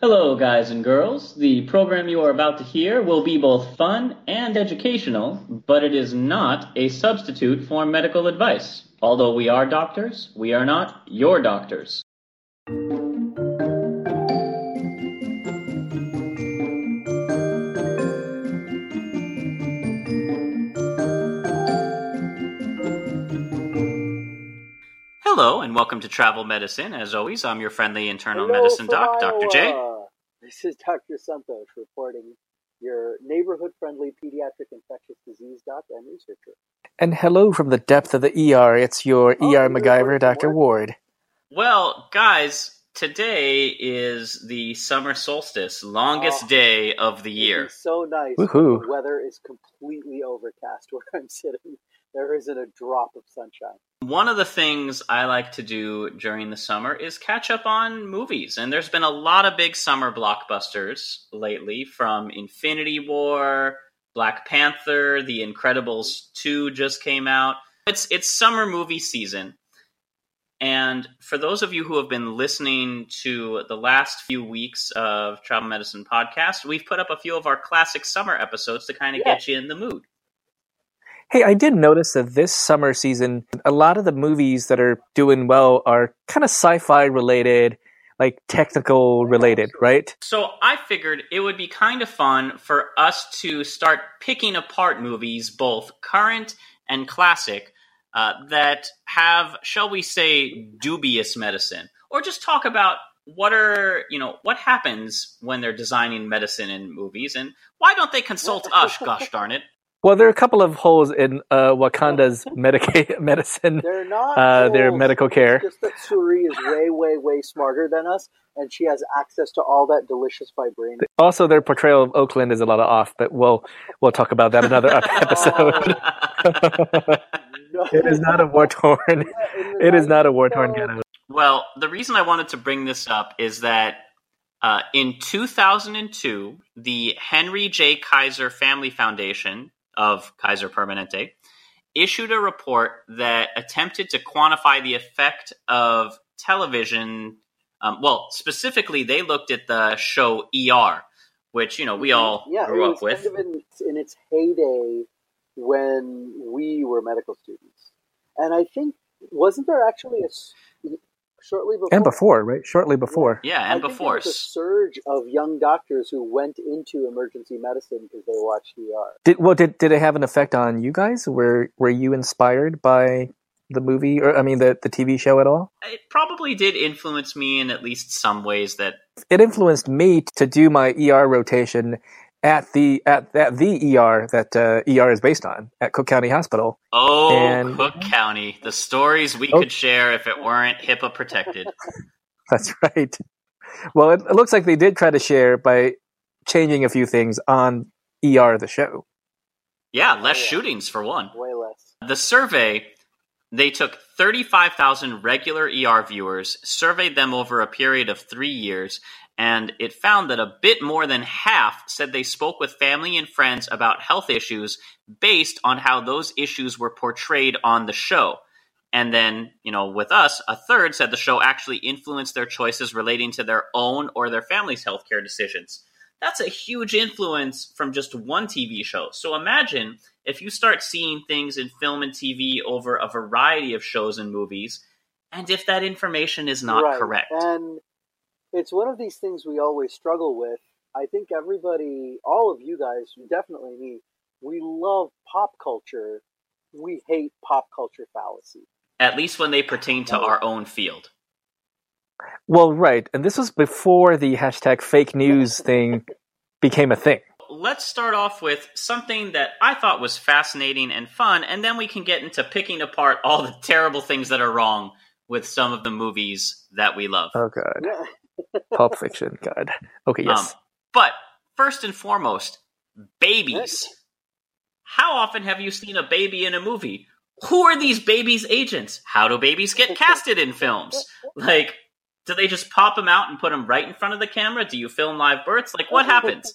Hello, guys and girls. The program you are about to hear will be both fun and educational, but it is not a substitute for medical advice. Although we are doctors, we are not your doctors. Hello, and welcome to Travel Medicine. As always, I'm your friendly internal medicine doc, Dr. J. This is Dr. Santosh reporting, your neighborhood-friendly pediatric infectious disease doc and researcher. And hello from the depth of the ER. It's your ER MacGyver, Dr. Ward. Well, guys, today is the summer solstice, longest day of the year. So nice. Woohoo. The weather is completely overcast where I'm sitting. There isn't a drop of sunshine. One of the things I like to do during the summer is catch up on movies. And there's been a lot of big summer blockbusters lately, from Infinity War, Black Panther, The Incredibles 2 just came out. It's summer movie season. And for those of you who have been listening to the last few weeks of Travel Medicine Podcast, we've put up a few of our classic summer episodes to kind of get you in the mood. Hey, I did notice that this summer season, a lot of the movies that are doing well are kind of sci-fi related, like technical related, right? So I figured it would be kind of fun for us to start picking apart movies, both current and classic, that have, shall we say, dubious medicine, or just talk about what happens when they're designing medicine in movies, and why don't they consult us? Gosh darn it. Well, there are a couple of holes in Wakanda's medicine. They're not their medical care. It's just that Suri is way, way, way smarter than us, and she has access to all that delicious vibranium. Also, their portrayal of Oakland is a lot of off, but we'll talk about that another episode. It is not a war-torn. It is not a war-torn ghetto. Well, the reason I wanted to bring this up is that in 2002, the Henry J. Kaiser Family Foundation of Kaiser Permanente issued a report that attempted to quantify the effect of television. Specifically, they looked at the show ER, which, we all grew up with. Kind of in its heyday when we were medical students. And I think, wasn't there actually shortly before? And before, right? Shortly before. Yeah, and before. There was a surge of young doctors who went into emergency medicine because they watched ER. Did it have an effect on you guys? Were you inspired by the movie, or the TV show at all? It probably did influence me in at least some ways. That it influenced me to do my ER rotation at the ER that ER is based on, at Cook County Hospital. Oh, Cook County. The stories we could share if it weren't HIPAA protected. That's right. Well, it looks like they did try to share by changing a few things on ER, the show. Yeah, less shootings for one. Way less. The survey, they took 35,000 regular ER viewers, surveyed them over a period of 3 years, and it found that a bit more than half said they spoke with family and friends about health issues based on how those issues were portrayed on the show. And then, with us, a third said the show actually influenced their choices relating to their own or their family's healthcare decisions. That's a huge influence from just one TV show. So imagine if you start seeing things in film and TV over a variety of shows and movies, and if that information is not correct. And it's one of these things we always struggle with. I think everybody, all of you guys, definitely me, we love pop culture. We hate pop culture fallacy. At least when they pertain to our own field. Well, right. And this was before the #fake news thing became a thing. Let's start off with something that I thought was fascinating and fun, and then we can get into picking apart all the terrible things that are wrong with some of the movies that we love. Oh, God. Yeah. Pulp Fiction, God. Okay, yes. But first and foremost, babies. How often have you seen a baby in a movie? Who are these babies' agents? How do babies get casted in films? Like, do they just pop them out and put them right in front of the camera? Do you film live births? Like, what happens?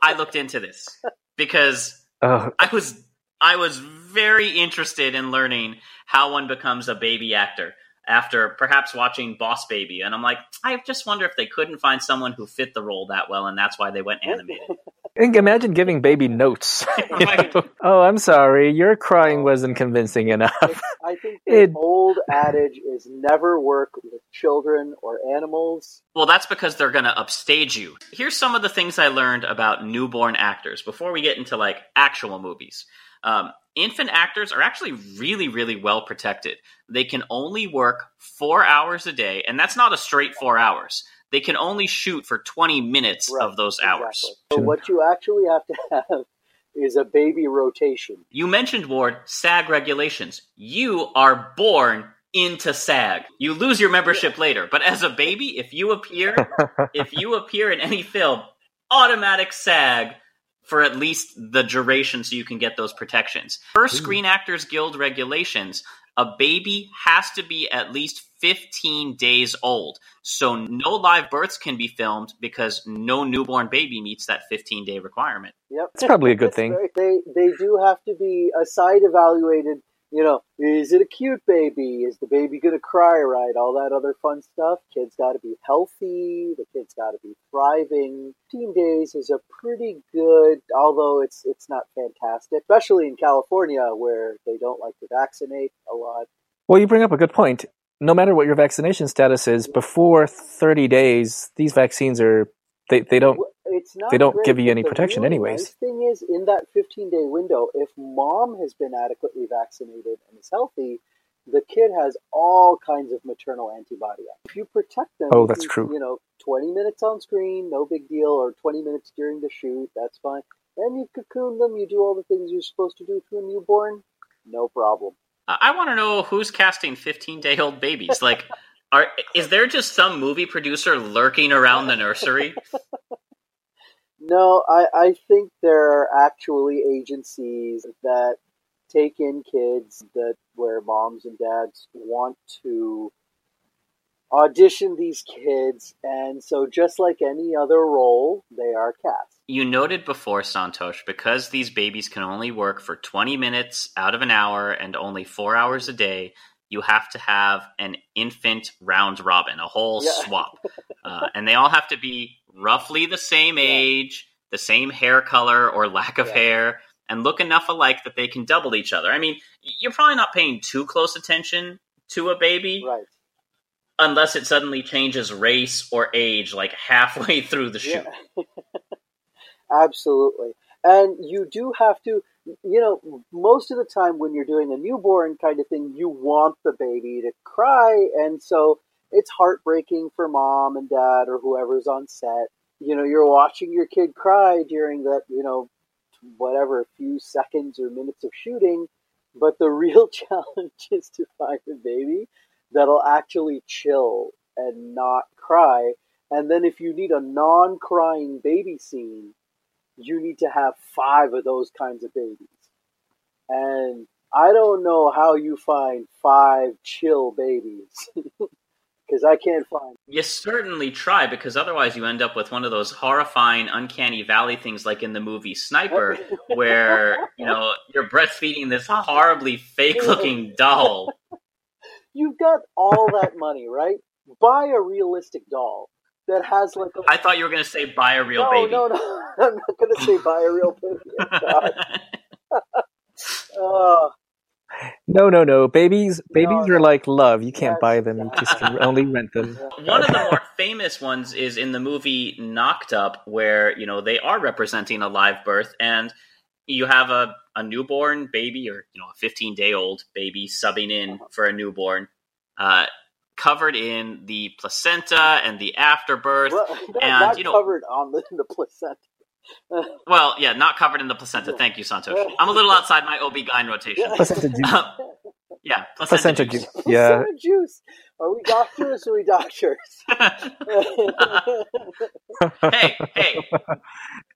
I looked into this because I was very interested in learning how one becomes a baby actor. after perhaps watching Boss Baby. And I'm like, I just wonder if they couldn't find someone who fit the role that well, and that's why they went animated. Imagine giving Baby notes. Right. Oh, I'm sorry. Your crying wasn't convincing enough. I think the old adage is never work with children or animals. Well, that's because they're going to upstage you. Here's some of the things I learned about newborn actors before we get into like actual movies. Infant actors are actually really, really well protected. They can only work 4 hours a day, and that's not a straight 4 hours. They can only shoot for 20 minutes of those hours. Exactly. So what you actually have to have is a baby rotation. You mentioned, Ward, SAG regulations. You are born into SAG. You lose your membership later, but as a baby, if you appear in any film, automatic SAG for at least the duration so you can get those protections. Per Screen Actors Guild regulations, a baby has to be at least 15 days old. So no live births can be filmed because no newborn baby meets that 15-day requirement. Yep. It's probably a good thing. They do have to be side evaluated. You know, is it a cute baby? Is the baby going to cry right? All that other fun stuff. Kid's got to be healthy. The kid's got to be thriving. 15 days is a pretty good, although it's not fantastic, especially in California where they don't like to vaccinate a lot. Well, you bring up a good point. No matter what your vaccination status is, before 30 days, these vaccines are they don't give you any protection anyways. The thing is, in that 15-day window, if mom has been adequately vaccinated and is healthy, the kid has all kinds of maternal antibody. If you protect them, that's true. You know, 20 minutes on screen, no big deal, or 20 minutes during the shoot, that's fine. Then you cocoon them, you do all the things you're supposed to do to a newborn, no problem. I want to know who's casting 15-day-old babies. Like, is there just some movie producer lurking around the nursery? No, I think there are actually agencies that take in kids that where moms and dads want to audition these kids. And so just like any other role, they are cast. You noted before, Santosh, because these babies can only work for 20 minutes out of an hour and only 4 hours a day, you have to have an infant round robin, a whole swap. And they all have to be roughly the same age, the same hair color or lack of hair, and look enough alike that they can double each other. I mean, you're probably not paying too close attention to a baby. Right. Unless it suddenly changes race or age, like halfway through the shoot. Yeah. Absolutely. And you do have to, you know, most of the time when you're doing a newborn kind of thing, you want the baby to cry. And so it's heartbreaking for mom and dad or whoever's on set. You know, you're watching your kid cry during that, you know, whatever, few seconds or minutes of shooting. But the real challenge is to find the baby that'll actually chill and not cry. And then if you need a non-crying baby scene, you need to have 5 of those kinds of babies. And I don't know how you find 5 chill babies. Because I can't find them. You certainly try, because otherwise you end up with one of those horrifying, uncanny valley things like in the movie Sniper, where, you know, you're breastfeeding this horribly fake-looking doll. You've got all that money, right? Buy a realistic doll that has like a... I thought you were going to say buy a real baby. No. I'm not going to say buy a real baby. God. No. Babies are like love. You can't buy them. You just can only rent them. One of the more famous ones is in the movie Knocked Up, where, you know, they are representing a live birth, and you have a newborn baby, or, you know, a 15-day-old baby subbing in for a newborn, covered in the placenta and the afterbirth. Well, not covered on the placenta. Well, yeah, not covered in the placenta. Thank you, Santosh. I'm a little outside my OB-GYN rotation. Placenta juice. Yeah, placenta juice. Yeah. Placenta juice. Are we doctors or are we doctors? Hey.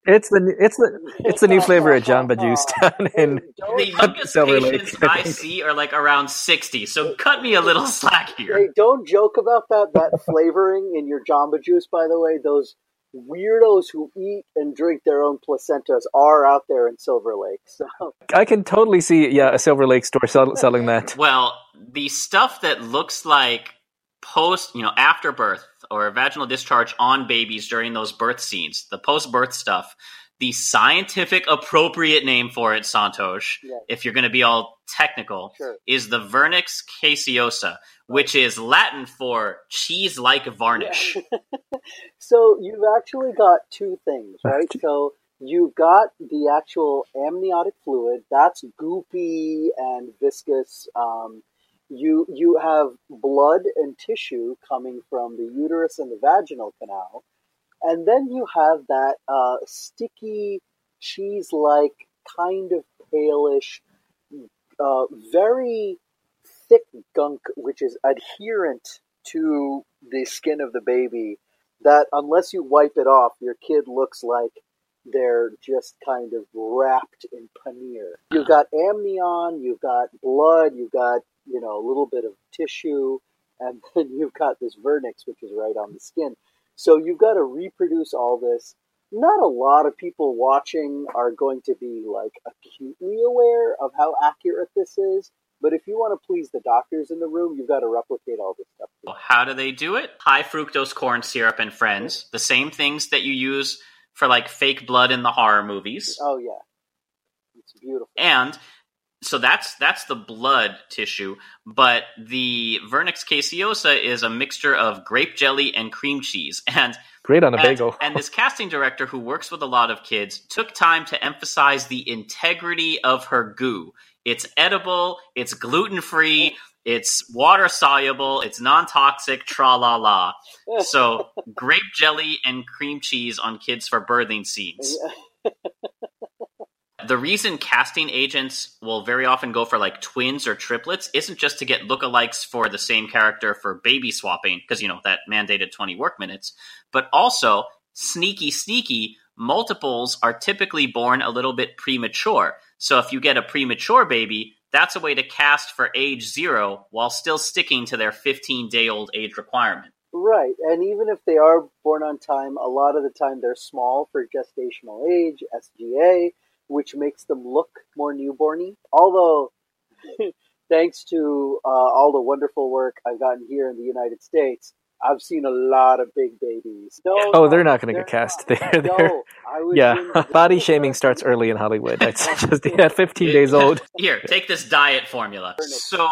It's the new flavor of Jamba Juice down in the youngest Silver patients Lake. I see are like around 60, so cut me a little slack here. Hey, don't joke about that flavoring in your Jamba Juice, by the way. Those weirdos who eat and drink their own placentas are out there in Silver Lake. So I can totally see, a Silver Lake store selling that. Well, the stuff that looks like post, after birth or vaginal discharge on babies during those birth scenes, the post-birth stuff, the scientific appropriate name for it, Santosh, if you're going to be all technical, is the vernix caseosa, which is Latin for cheese-like varnish. Yeah. So you've actually got two things, right? So you've got the actual amniotic fluid. That's goopy and viscous. You have blood and tissue coming from the uterus and the vaginal canal. And then you have that sticky, cheese-like, kind of palish, very thick gunk, which is adherent to the skin of the baby, that unless you wipe it off, your kid looks like they're just kind of wrapped in paneer. You've got amnion, you've got blood, you've got, a little bit of tissue, and then you've got this vernix, which is right on the skin. So you've got to reproduce all this. Not a lot of people watching are going to be like acutely aware of how accurate this is. But if you want to please the doctors in the room, you've got to replicate all this stuff. How do they do it? High fructose corn syrup and friends. Mm-hmm. The same things that you use for like fake blood in the horror movies. Oh, yeah. It's beautiful. And so that's the blood tissue, but the vernix caseosa is a mixture of grape jelly and cream cheese. And great on a bagel. And this casting director who works with a lot of kids took time to emphasize the integrity of her goo. It's edible, it's gluten-free, it's water-soluble, it's non-toxic, tra-la-la. So grape jelly and cream cheese on kids for birthing scenes. The reason casting agents will very often go for like twins or triplets isn't just to get lookalikes for the same character for baby swapping, because, that mandated 20 work minutes, but also sneaky, multiples are typically born a little bit premature. So if you get a premature baby, that's a way to cast for age 0 while still sticking to their 15-day-old age requirement. Right. And even if they are born on time, a lot of the time they're small for gestational age, SGA, which makes them look more newborny. Although, thanks to all the wonderful work I've gotten here in the United States, I've seen a lot of big babies. No, they're not going to get cast. Body shaming starts early in Hollywood. It's just 15 days old. Here, take this diet formula. So,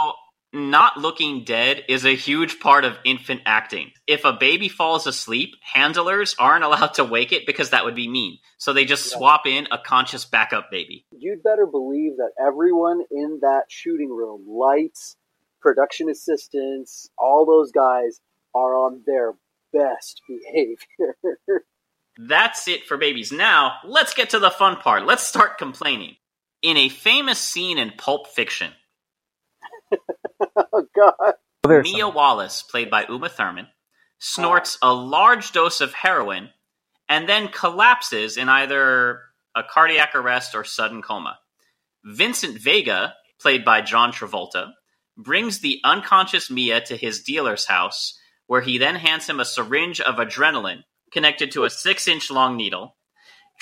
not looking dead is a huge part of infant acting. If a baby falls asleep, handlers aren't allowed to wake it because that would be mean. So they just swap in a conscious backup baby. You'd better believe that everyone in that shooting room, lights, production assistants, all those guys are on their best behavior. That's it for babies. Now, let's get to the fun part. Let's start complaining. In a famous scene in Pulp Fiction, oh, God. Mia Wallace, played by Uma Thurman, snorts a large dose of heroin and then collapses in either a cardiac arrest or sudden coma. Vincent Vega, played by John Travolta, brings the unconscious Mia to his dealer's house, where he then hands him a syringe of adrenaline connected to a 6-inch long needle.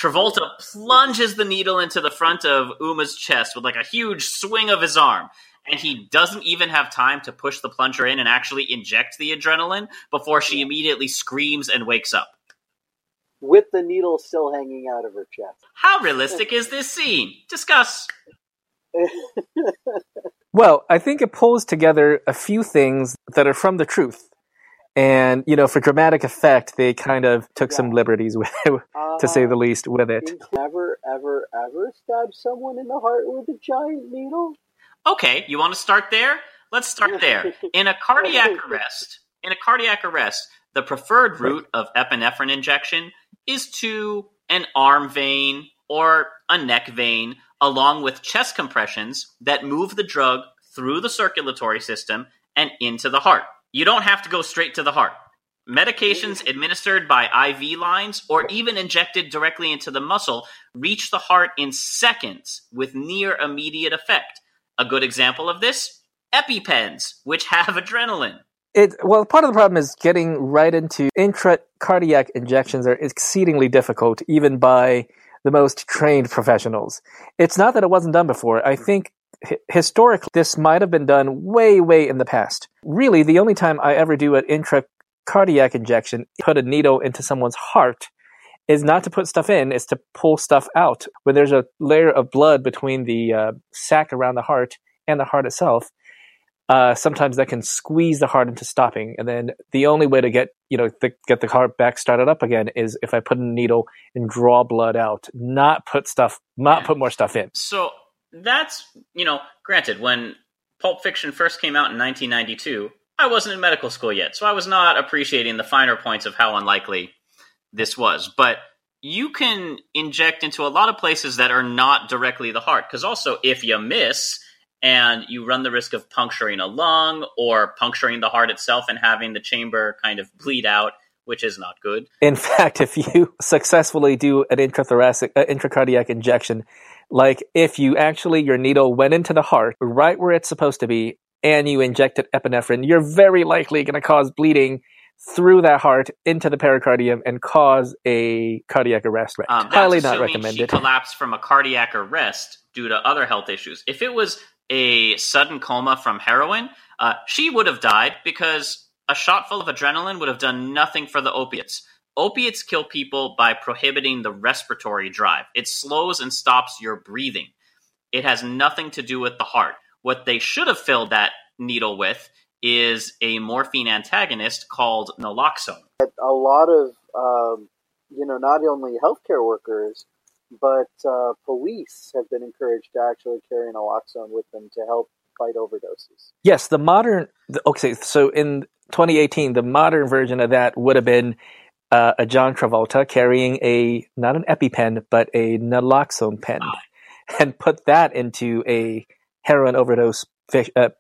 Travolta plunges the needle into the front of Uma's chest with like a huge swing of his arm. And he doesn't even have time to push the plunger in and actually inject the adrenaline before she immediately screams and wakes up. With the needle still hanging out of her chest. How realistic is this scene? Discuss. Well, I think it pulls together a few things that are from the truth. And, for dramatic effect, they kind of took some liberties with it, to say the least, with it. Never, ever, ever stab someone in the heart with a giant needle? Okay, you want to start there? Let's start there. In a cardiac arrest, the preferred route of epinephrine injection is to an arm vein or a neck vein, along with chest compressions that move the drug through the circulatory system and into the heart. You don't have to go straight to the heart. Medications administered by IV lines or even injected directly into the muscle reach the heart in seconds with near immediate effect. A good example of this, EpiPens, which have adrenaline. Well, part of the problem is getting right into intracardiac injections are exceedingly difficult, even by the most trained professionals. It's not that it wasn't done before. I think historically, this might have been done way, way in the past. Really, the only time I ever do an intracardiac injection, put a needle into someone's heart, is not to put stuff in, it's to pull stuff out. When there's a layer of blood between the sac around the heart and the heart itself, sometimes that can squeeze the heart into stopping. And then the only way to get the heart back started up again is if I put a needle and draw blood out, not put more stuff in. So that's, granted, when Pulp Fiction first came out in 1992, I wasn't in medical school yet. So I was not appreciating the finer points of how unlikely this was. But you can inject into a lot of places that are not directly the heart. Because also, if you miss, and you run the risk of puncturing a lung or puncturing the heart itself and having the chamber kind of bleed out, which is not good. In fact, if you successfully do an intracardiac injection, like if you actually, your needle went into the heart right where it's supposed to be, and you injected epinephrine, you're very likely going to cause bleeding through that heart into the pericardium and cause a cardiac arrest. Highly not recommended. She collapsed from a cardiac arrest due to other health issues. If it was a sudden coma from heroin, she would have died because a shot full of adrenaline would have done nothing for the opiates. Opiates kill people by prohibiting the respiratory drive. It slows and stops your breathing. It has nothing to do with the heart. What they should have filled that needle with is a morphine antagonist called naloxone. A lot of, not only healthcare workers, but police have been encouraged to actually carry naloxone with them to help fight overdoses. Yes, so in 2018, the modern version of that would have been a John Travolta carrying not an EpiPen, but a naloxone pen, and put that into a heroin overdose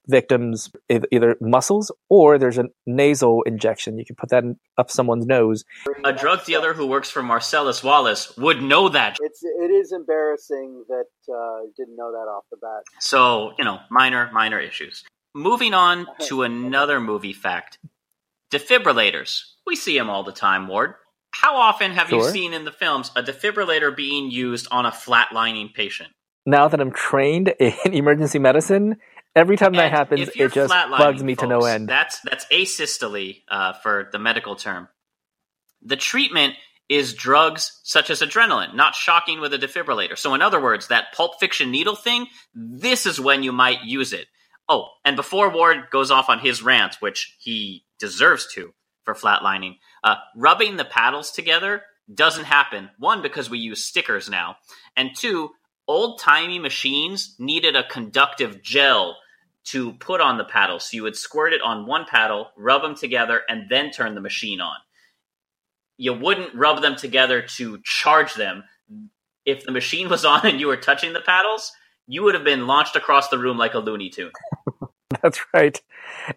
victims, either muscles or there's a nasal injection. You can put that up someone's nose. A drug dealer who works for Marcellus Wallace would know that. It is embarrassing that didn't know that off the bat. So, minor issues. Moving on to another movie fact. Defibrillators. We see them all the time, Ward. How often have you seen in the films a defibrillator being used on a flatlining patient? Now that I'm trained in emergency medicine, every time that happens, it just bugs me to no end. That's asystole for the medical term. The treatment is drugs such as adrenaline, not shocking with a defibrillator. So in other words, that Pulp Fiction needle thing, this is when you might use it. Oh, and before Ward goes off on his rant, which he deserves to for flatlining, rubbing the paddles together doesn't happen. One, because we use stickers now. And two, old-timey machines needed a conductive gel to put on the paddle. So you would squirt it on one paddle, rub them together, and then turn the machine on. You wouldn't rub them together to charge them. If the machine was on and you were touching the paddles, you would have been launched across the room like a Looney Tune. That's right.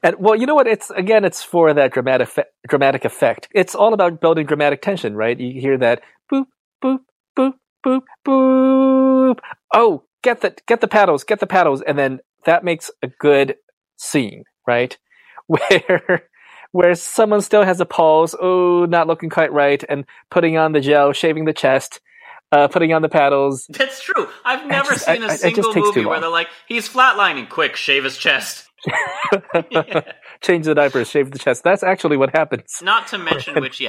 And well, you know what? It's for that dramatic effect. It's all about building dramatic tension, right? You hear that boop, boop, boop, boop, boop. Oh, get the paddles, and then that makes a good scene, right? Where someone still has a pulse, not looking quite right, and putting on the gel, shaving the chest, putting on the paddles. That's true. I've never seen a single movie where they're like, he's flatlining, quick, shave his chest. Yeah. Change the diapers, shave the chest. That's actually what happens. Not to mention you would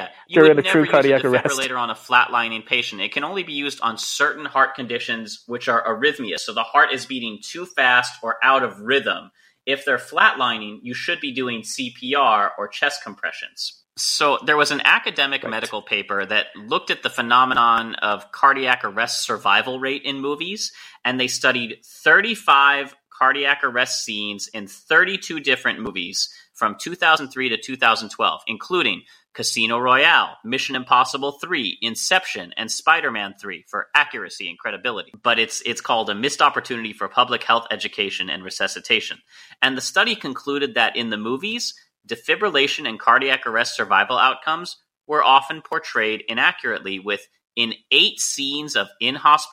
never use a defibrillator on a flatlining patient. It can only be used on certain heart conditions, which are arrhythmia. So the heart is beating too fast or out of rhythm. If they're flatlining, you should be doing CPR or chest compressions. So there was an academic medical paper that looked at the phenomenon of cardiac arrest survival rate in movies, and they studied 35 cardiac arrest scenes in 32 different movies from 2003 to 2012, including Casino Royale, Mission Impossible 3, Inception, and Spider-Man 3 for accuracy and credibility. But it's called a missed opportunity for public health education and resuscitation. And the study concluded that in the movies, defibrillation and cardiac arrest survival outcomes were often portrayed inaccurately in 8 scenes of in-hospital.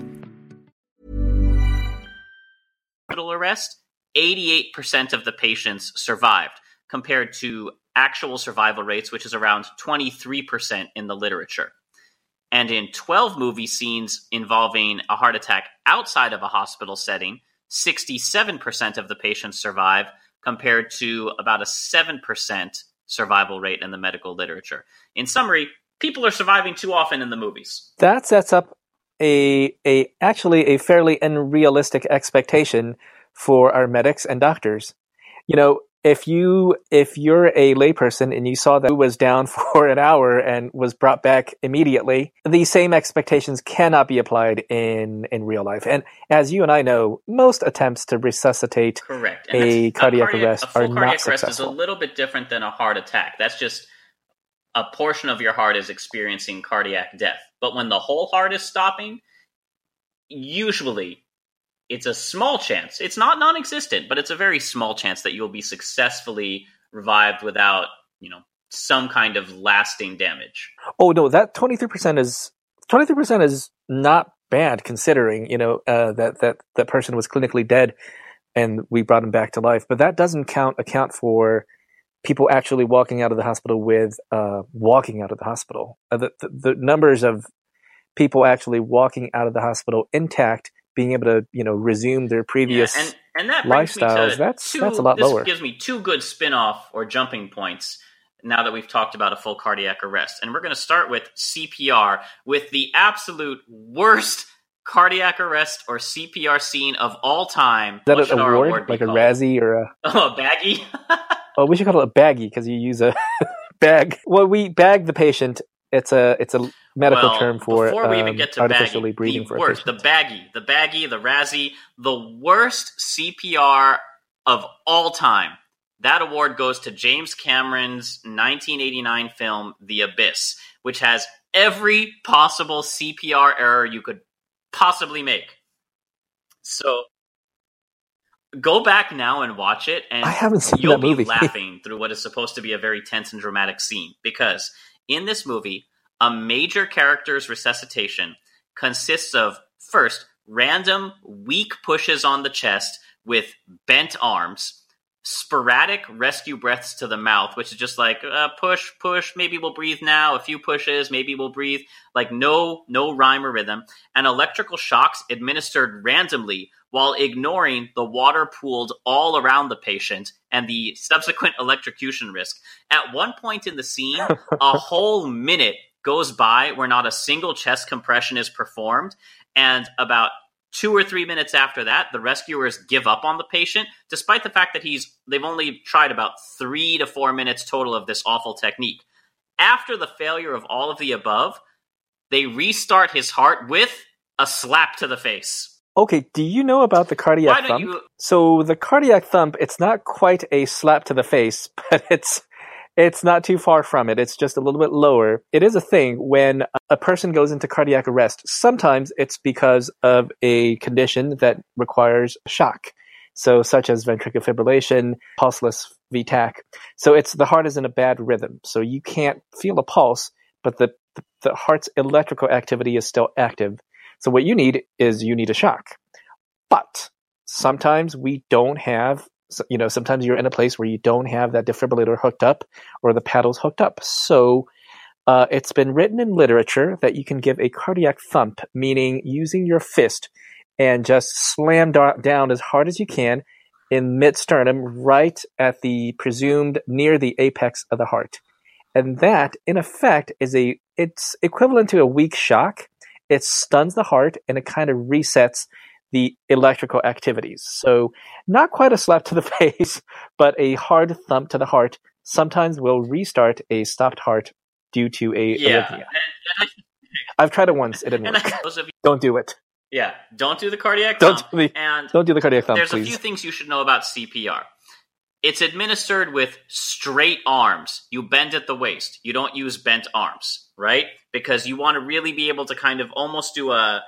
Hospital arrest, 88% of the patients survived, compared to actual survival rates, which is around 23% in the literature. And in 12 movie scenes involving a heart attack outside of a hospital setting, 67% of the patients survive, compared to about a 7% survival rate in the medical literature. In summary, people are surviving too often in the movies. That sets up a fairly unrealistic expectation for our medics and doctors. You know, if you're a layperson and you saw that who was down for an hour and was brought back immediately, the same expectations cannot be applied in real life. And as you and I know, most attempts to resuscitate a cardiac arrest is a little bit different than a heart attack. That's just a portion of your heart is experiencing cardiac death. But when the whole heart is stopping, usually it's a small chance. It's not non-existent, but it's a very small chance that you'll be successfully revived without, some kind of lasting damage. Oh no, that 23% is not bad, considering, that the person was clinically dead and we brought him back to life. But that doesn't account for people actually walking out of the hospital with the numbers of people actually walking out of the hospital intact, being able to resume their previous and that lifestyles. That's a lot lower. This gives me two good spin-off or jumping points now that we've talked about a full cardiac arrest. And we're going to start with CPR, with the absolute worst cardiac arrest or CPR scene of all time. Is that an award like called? A Razzie or a baggie? Oh, we should call it a baggie because you use a bag. Well, we bag the patient. It's a medical term for before we even get to artificially baggie, breathing for worst, a patient. The baggie, the Razzie, the worst CPR of all time. That award goes to James Cameron's 1989 film, The Abyss, which has every possible CPR error you could possibly make. So go back now and watch it, and I haven't seen you'll that movie. Be laughing through what is supposed to be a very tense and dramatic scene. Because in this movie, a major character's resuscitation consists of, first, random weak pushes on the chest with bent arms, sporadic rescue breaths to the mouth, which is just like, push, maybe we'll breathe now, a few pushes, maybe we'll breathe, like no rhyme or rhythm, and electrical shocks administered randomly, while ignoring the water pooled all around the patient and the subsequent electrocution risk. At one point in the scene, a whole minute goes by where not a single chest compression is performed, and about 2 or 3 minutes after that, the rescuers give up on the patient, despite the fact that they've only tried about 3 to 4 minutes total of this awful technique. After the failure of all of the above, they restart his heart with a slap to the face. Okay, do you know about the cardiac thump? So the cardiac thump, it's not quite a slap to the face, but it's not too far from it. It's just a little bit lower. It is a thing when a person goes into cardiac arrest. Sometimes it's because of a condition that requires shock, so such as ventricular fibrillation, pulseless VTAC. So it's the heart is in a bad rhythm, so you can't feel a pulse, but the heart's electrical activity is still active. So what you need a shock. But sometimes we don't have, sometimes you're in a place where you don't have that defibrillator hooked up or the paddles hooked up. So it's been written in literature that you can give a cardiac thump, meaning using your fist and just slam down as hard as you can in mid-sternum, right at the presumed near the apex of the heart. And that, in effect, it's equivalent to a weak shock. It stuns the heart, and it kind of resets the electrical activities. So not quite a slap to the face, but a hard thump to the heart sometimes will restart a stopped heart due to arrhythmia. I've tried it once. It didn't work. Don't do it. Yeah, don't do the cardiac thump. Don't do the cardiac thump, please. There's a few things you should know about CPR. It's administered with straight arms. You bend at the waist. You don't use bent arms, right? Because you want to really be able to kind of almost do a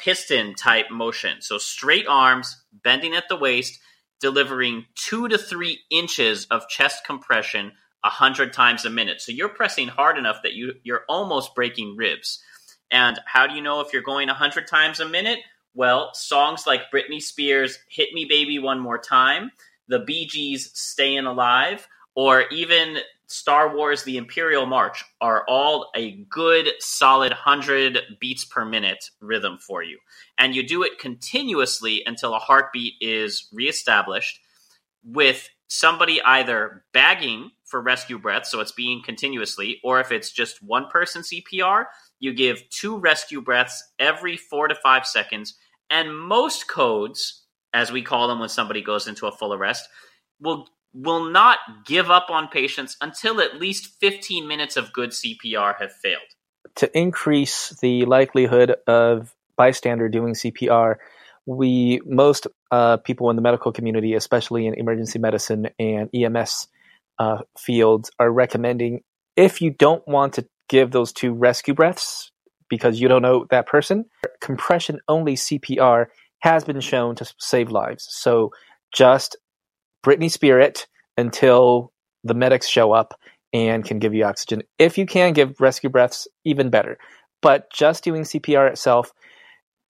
piston-type motion. So straight arms, bending at the waist, delivering 2 to 3 inches of chest compression 100 times a minute. So you're pressing hard enough that you're almost breaking ribs. And how do you know if you're going 100 times a minute? Well, songs like Britney Spears' Hit Me Baby One More Time, the Bee Gees' Stayin' Alive, or even Star Wars, The Imperial March are all a good, solid 100 beats per minute rhythm for you. And you do it continuously until a heartbeat is reestablished with somebody either bagging for rescue breaths, so it's being continuously, or if it's just one person CPR, you give 2 rescue breaths every 4 to 5 seconds. And most codes, as we call them when somebody goes into a full arrest, will not give up on patients until at least 15 minutes of good CPR have failed. To increase the likelihood of bystander doing CPR, most people in the medical community, especially in emergency medicine and EMS fields, are recommending, if you don't want to give those 2 rescue breaths because you don't know that person, compression-only CPR has been shown to save lives. So just Britney Spears it until the medics show up and can give you oxygen. If you can give rescue breaths, even better. But just doing CPR itself,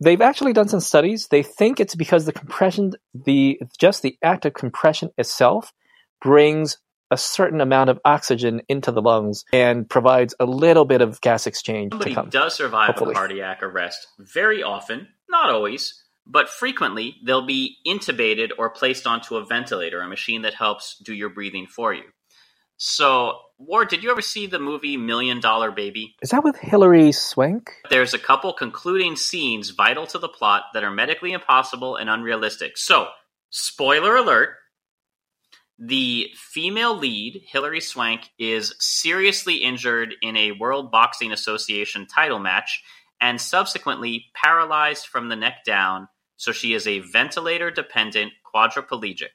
they've actually done some studies. They think it's because the act of compression itself brings a certain amount of oxygen into the lungs and provides a little bit of gas exchange. Somebody does survive a cardiac arrest very often, not always, but frequently they'll be intubated or placed onto a ventilator, a machine that helps do your breathing for you. So, Ward, did you ever see the movie Million Dollar Baby? Is that with Hilary Swank? There's a couple concluding scenes vital to the plot that are medically impossible and unrealistic. So, spoiler alert, the female lead, Hilary Swank, is seriously injured in a World Boxing Association title match and subsequently paralyzed from the neck down. So she is a ventilator-dependent quadriplegic.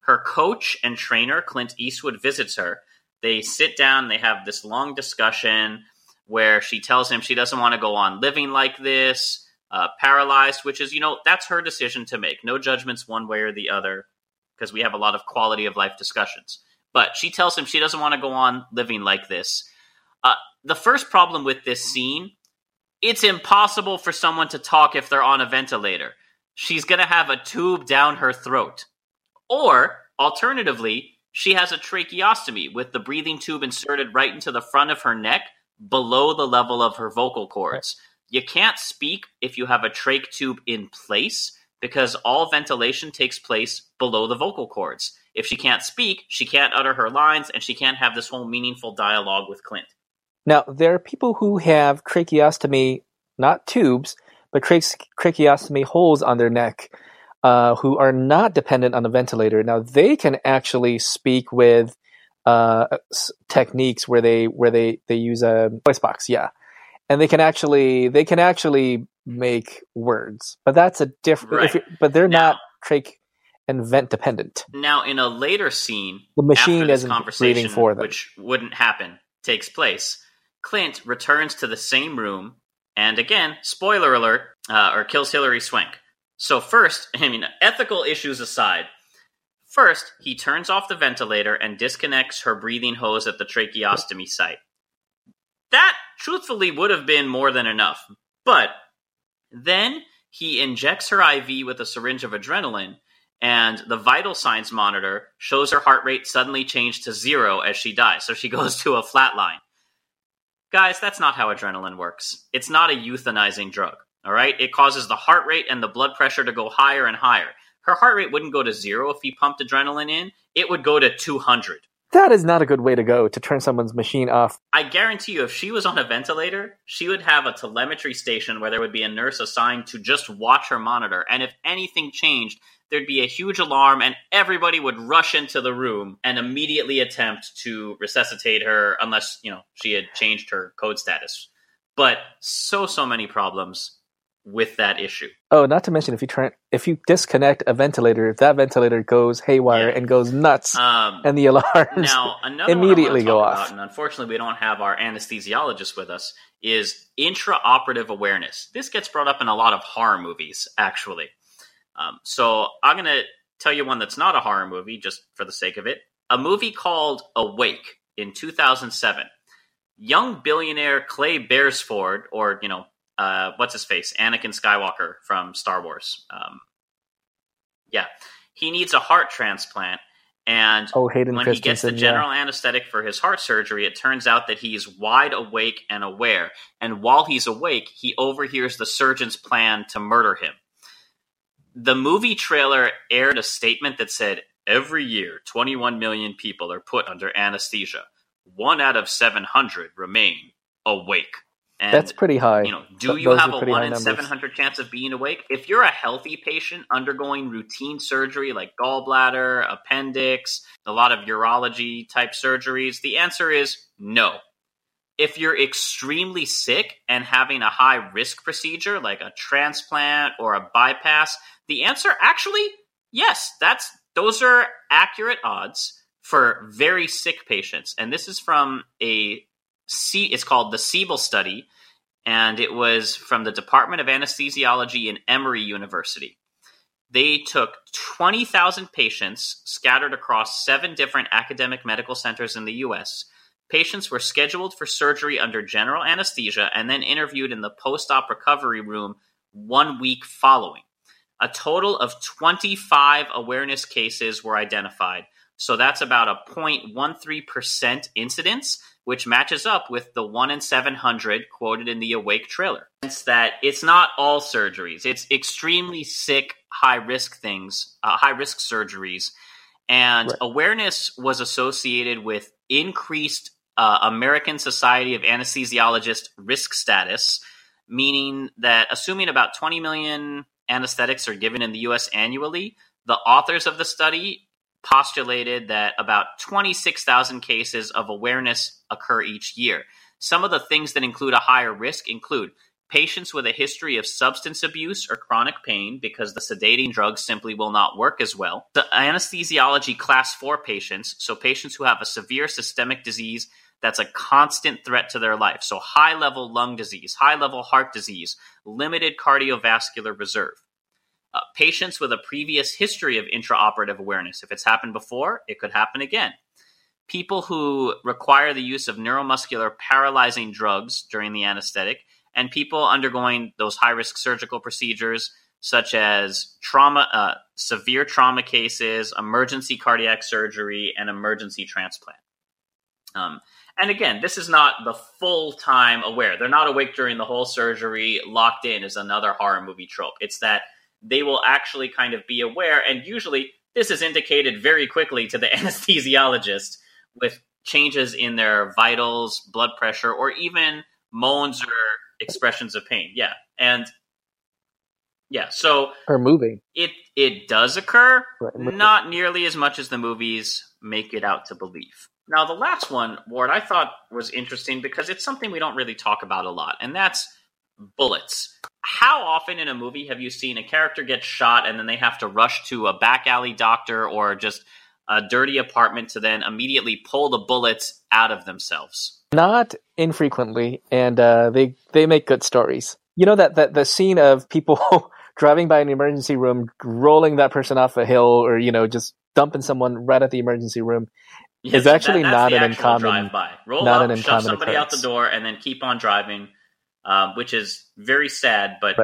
Her coach and trainer, Clint Eastwood, visits her. They sit down, they have this long discussion where she tells him she doesn't want to go on living like this, paralyzed, which is, that's her decision to make. No judgments one way or the other, because we have a lot of quality of life discussions. But she tells him she doesn't want to go on living like this. The first problem with this scene, it's impossible for someone to talk if they're on a ventilator. She's going to have a tube down her throat. Or, alternatively, she has a tracheostomy with the breathing tube inserted right into the front of her neck below the level of her vocal cords. Right. You can't speak if you have a trach tube in place because all ventilation takes place below the vocal cords. If she can't speak, she can't utter her lines, and she can't have this whole meaningful dialogue with Clint. Now, there are people who have tracheostomy, not tubes, but tracheostomy holes on their neck, who are not dependent on a ventilator. Now they can actually speak with techniques where they use a voice box, and they can actually make words. But that's a different. Right. But they're not trach and vent dependent. Now, in a later scene, the machine is breathing for them, which wouldn't happen. Takes place. Clint returns to the same room, and again, spoiler alert, or kills Hilary Swank. So first, ethical issues aside, first, he turns off the ventilator and disconnects her breathing hose at the tracheostomy site. That, truthfully, would have been more than enough. But then he injects her IV with a syringe of adrenaline, and the vital signs monitor shows her heart rate suddenly changed to 0 as she dies. So she goes to a flat line. Guys, that's not how adrenaline works. It's not a euthanizing drug. All right, it causes the heart rate and the blood pressure to go higher and higher. Her heart rate wouldn't go to 0 if he pumped adrenaline in. It would go to 200. That is not a good way to go, to turn someone's machine off. I guarantee you, if she was on a ventilator, she would have a telemetry station where there would be a nurse assigned to just watch her monitor. And if anything changed, there'd be a huge alarm and everybody would rush into the room and immediately attempt to resuscitate her unless, she had changed her code status. But so many problems. with that issue. Oh, not to mention if you disconnect a ventilator, if that ventilator goes haywire and goes nuts, and the alarms now, immediately go off. And unfortunately, we don't have our anesthesiologist with us. Is intraoperative awareness. This gets brought up in a lot of horror movies, actually. So I'm gonna tell you one that's not a horror movie, just for the sake of it. A movie called Awake in 2007. Young billionaire Clay Beresford, or what's his face? Anakin Skywalker from Star Wars. He needs a heart transplant, and when he gets the general anesthetic for his heart surgery, it turns out that he's wide awake and aware. And while he's awake, he overhears the surgeon's plan to murder him. The movie trailer aired a statement that said, "Every year, 21 million people are put under anesthesia. 1 out of 700 remain awake." And, that's pretty high. Do you have a 1 in 700 chance of being awake? If you're a healthy patient undergoing routine surgery like gallbladder, appendix, a lot of urology type surgeries, the answer is no. If you're extremely sick and having a high risk procedure like a transplant or a bypass, the answer actually, yes, those are accurate odds for very sick patients. And this is from it's called the Siebel Study, and it was from the Department of Anesthesiology in Emory University. They took 20,000 patients scattered across 7 different academic medical centers in the U.S. Patients were scheduled for surgery under general anesthesia and then interviewed in the post-op recovery room 1 week following. A total of 25 awareness cases were identified. So that's about a 0.13% incidence, which matches up with the 1 in 700 quoted in the Awake trailer. It's that it's not all surgeries. It's extremely sick, high-risk surgeries. And awareness was associated with increased American Society of Anesthesiologists risk status, meaning that assuming about 20 million anesthetics are given in the U.S. annually, the authors of the study postulated that about 26,000 cases of awareness occur each year. Some of the things that include a higher risk include patients with a history of substance abuse or chronic pain because the sedating drugs simply will not work as well. The anesthesiology class 4 patients, so patients who have a severe systemic disease that's a constant threat to their life. So high-level lung disease, high-level heart disease, limited cardiovascular reserve. Patients with a previous history of intraoperative awareness. If it's happened before, it could happen again. People who require the use of neuromuscular paralyzing drugs during the anesthetic, and people undergoing those high-risk surgical procedures such as severe trauma cases, emergency cardiac surgery, and emergency transplant. And again, this is not the full-time aware. They're not awake during the whole surgery. Locked in is another horror movie trope. It's that they will actually kind of be aware, and usually this is indicated very quickly to the anesthesiologist with changes in their vitals, blood pressure, or even moans or expressions of pain. So or moving. It does occur, not nearly as much as the movies make it out to believe. Now, the last one, Ward, I thought was interesting because it's something we don't really talk about a lot, and that's bullets. How often in a movie have you seen a character get shot and then they have to rush to a back alley doctor or just a dirty apartment to then immediately pull the bullets out of themselves? Not infrequently, and they make good stories. That the scene of people driving by an emergency room, rolling that person off a hill, or just dumping someone right at the emergency room. Yes, is actually not an uncommon drive-by. Roll up, shove somebody out the door, and then keep on driving, which is very sad, but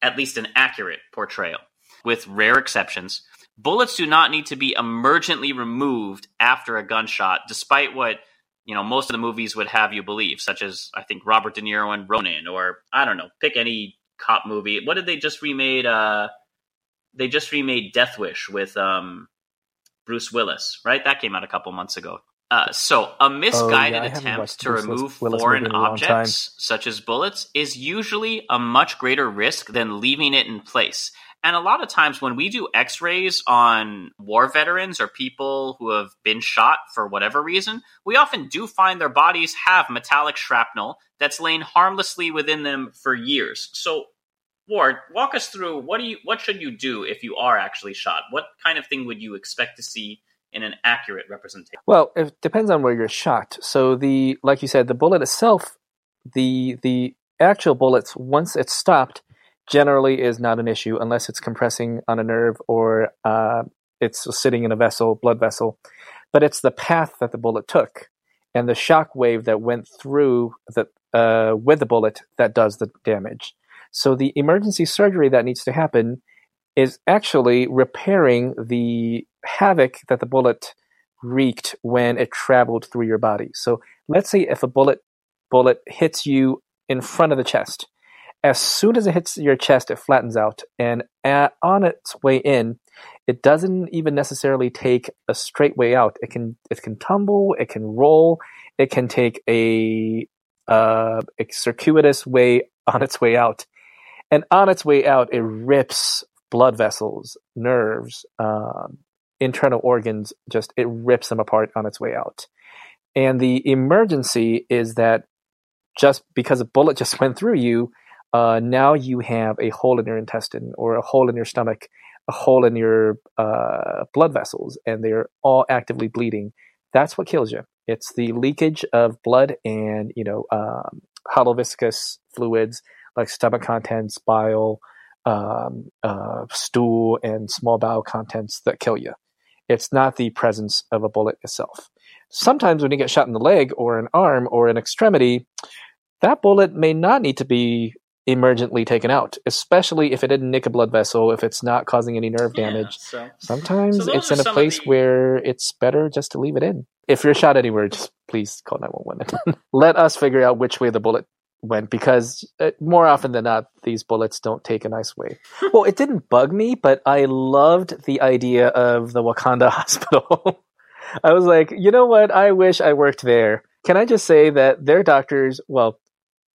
at least an accurate portrayal. With rare exceptions, bullets do not need to be emergently removed after a gunshot, despite what most of the movies would have you believe, such as, I think, Robert De Niro and Ronin, or, I don't know, pick any cop movie. What did they just remade? They just remade Death Wish with Bruce Willis, right? That came out a couple months ago. So a misguided attempt to remove foreign objects, such as bullets, is usually a much greater risk than leaving it in place. And a lot of times when we do x-rays on war veterans or people who have been shot for whatever reason, we often do find their bodies have metallic shrapnel that's lain harmlessly within them for years. So Ward, walk us through what should you do if you are actually shot? What kind of thing would you expect to see in an accurate representation? Well, it depends on where you're shot. So like you said, the bullet itself, the actual bullets, once it's stopped, generally is not an issue unless it's compressing on a nerve or it's sitting in a vessel, blood vessel. But it's the path that the bullet took and the shock wave that went through with the bullet that does the damage. So the emergency surgery that needs to happen is actually repairing the havoc that the bullet wreaked when it traveled through your body. So let's say if a bullet hits you in front of the chest. As soon as it hits your chest, it flattens out. And on its way in, it doesn't even necessarily take a straight way out. It can tumble, it can roll, it can take a circuitous way on its way out. And on its way out, it rips blood vessels, nerves, internal organs, it rips them apart on its way out. And the emergency is that just because a bullet just went through you, now you have a hole in your intestine or a hole in your stomach, a hole in your blood vessels, and they're all actively bleeding. That's what kills you. It's the leakage of blood and hollow viscous fluids like stomach contents, bile, stool, and small bowel contents that kill you. It's not the presence of a bullet itself. Sometimes when you get shot in the leg or an arm or an extremity, that bullet may not need to be emergently taken out, especially if it didn't nick a blood vessel, if it's not causing any nerve damage. Yeah, sometimes it's in a place where it's better just to leave it in. If you're shot anywhere, just please call 911. Let us figure out which way the bullet went, because more often than not, these bullets don't take a nice way. Well, it didn't bug me, but I loved the idea of the Wakanda hospital. I was like, you know what? I wish I worked there. Can I just say that their doctors, well,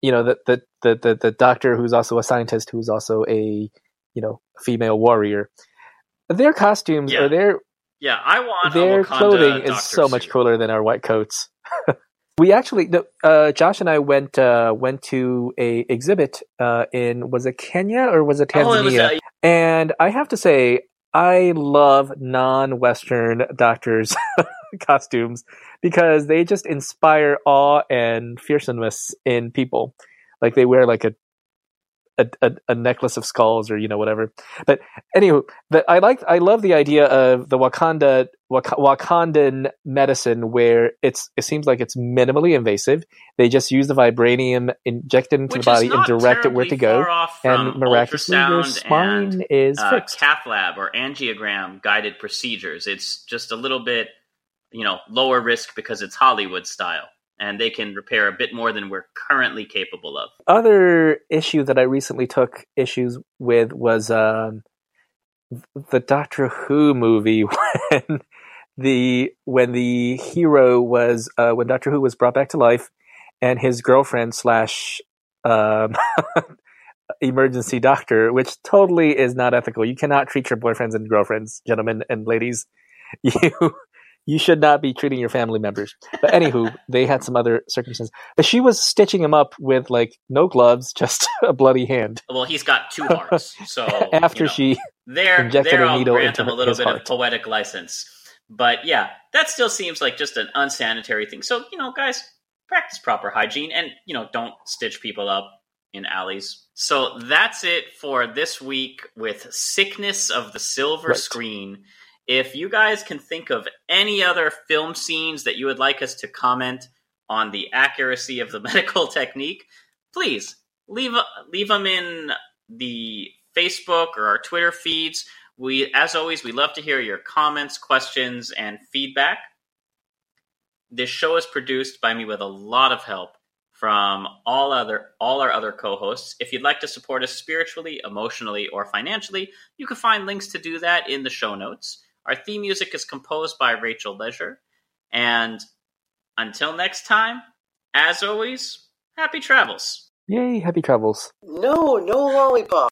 the doctor who's also a scientist, who's also a female warrior, their costumes or their clothing is so much cooler than our white coats. We actually, Josh and I went to a exhibit in, was it Kenya or was it Tanzania? And I have to say, I love non-Western doctors' costumes because they just inspire awe and fearsomeness in people. Like they wear like a necklace of skulls or whatever. But anywho, I love the idea of the Wakandan medicine where it seems like it's minimally invasive. They just use the vibranium, inject it into the body, and direct it where to go, and miraculously your spine is fixed. Cath lab or angiogram guided procedures. It's just a little bit lower risk because it's Hollywood style. And they can repair a bit more than we're currently capable of. Other issue that I recently took issues with was the Doctor Who movie when the hero was when Doctor Who was brought back to life, and his girlfriend / emergency doctor, which totally is not ethical. You cannot treat your boyfriends and girlfriends, gentlemen and ladies. You should not be treating your family members. But anywho, they had some other circumstances. But she was stitching him up with no gloves, just a bloody hand. Well, he's got two hearts. So after she injected a needle into his heart. I'll grant him a little bit of poetic license. But yeah, that still seems like just an unsanitary thing. So, guys, practice proper hygiene and, don't stitch people up in alleys. So that's it for this week with Sickness of the Silver Screen. If you guys can think of any other film scenes that you would like us to comment on the accuracy of the medical technique, please leave them in the Facebook or our Twitter feeds. As always, we love to hear your comments, questions, and feedback. This show is produced by me with a lot of help from all our other co-hosts. If you'd like to support us spiritually, emotionally, or financially, you can find links to do that in the show notes. Our theme music is composed by Rachel Leisure. And until next time, as always, happy travels. Yay, happy travels. No lollipop.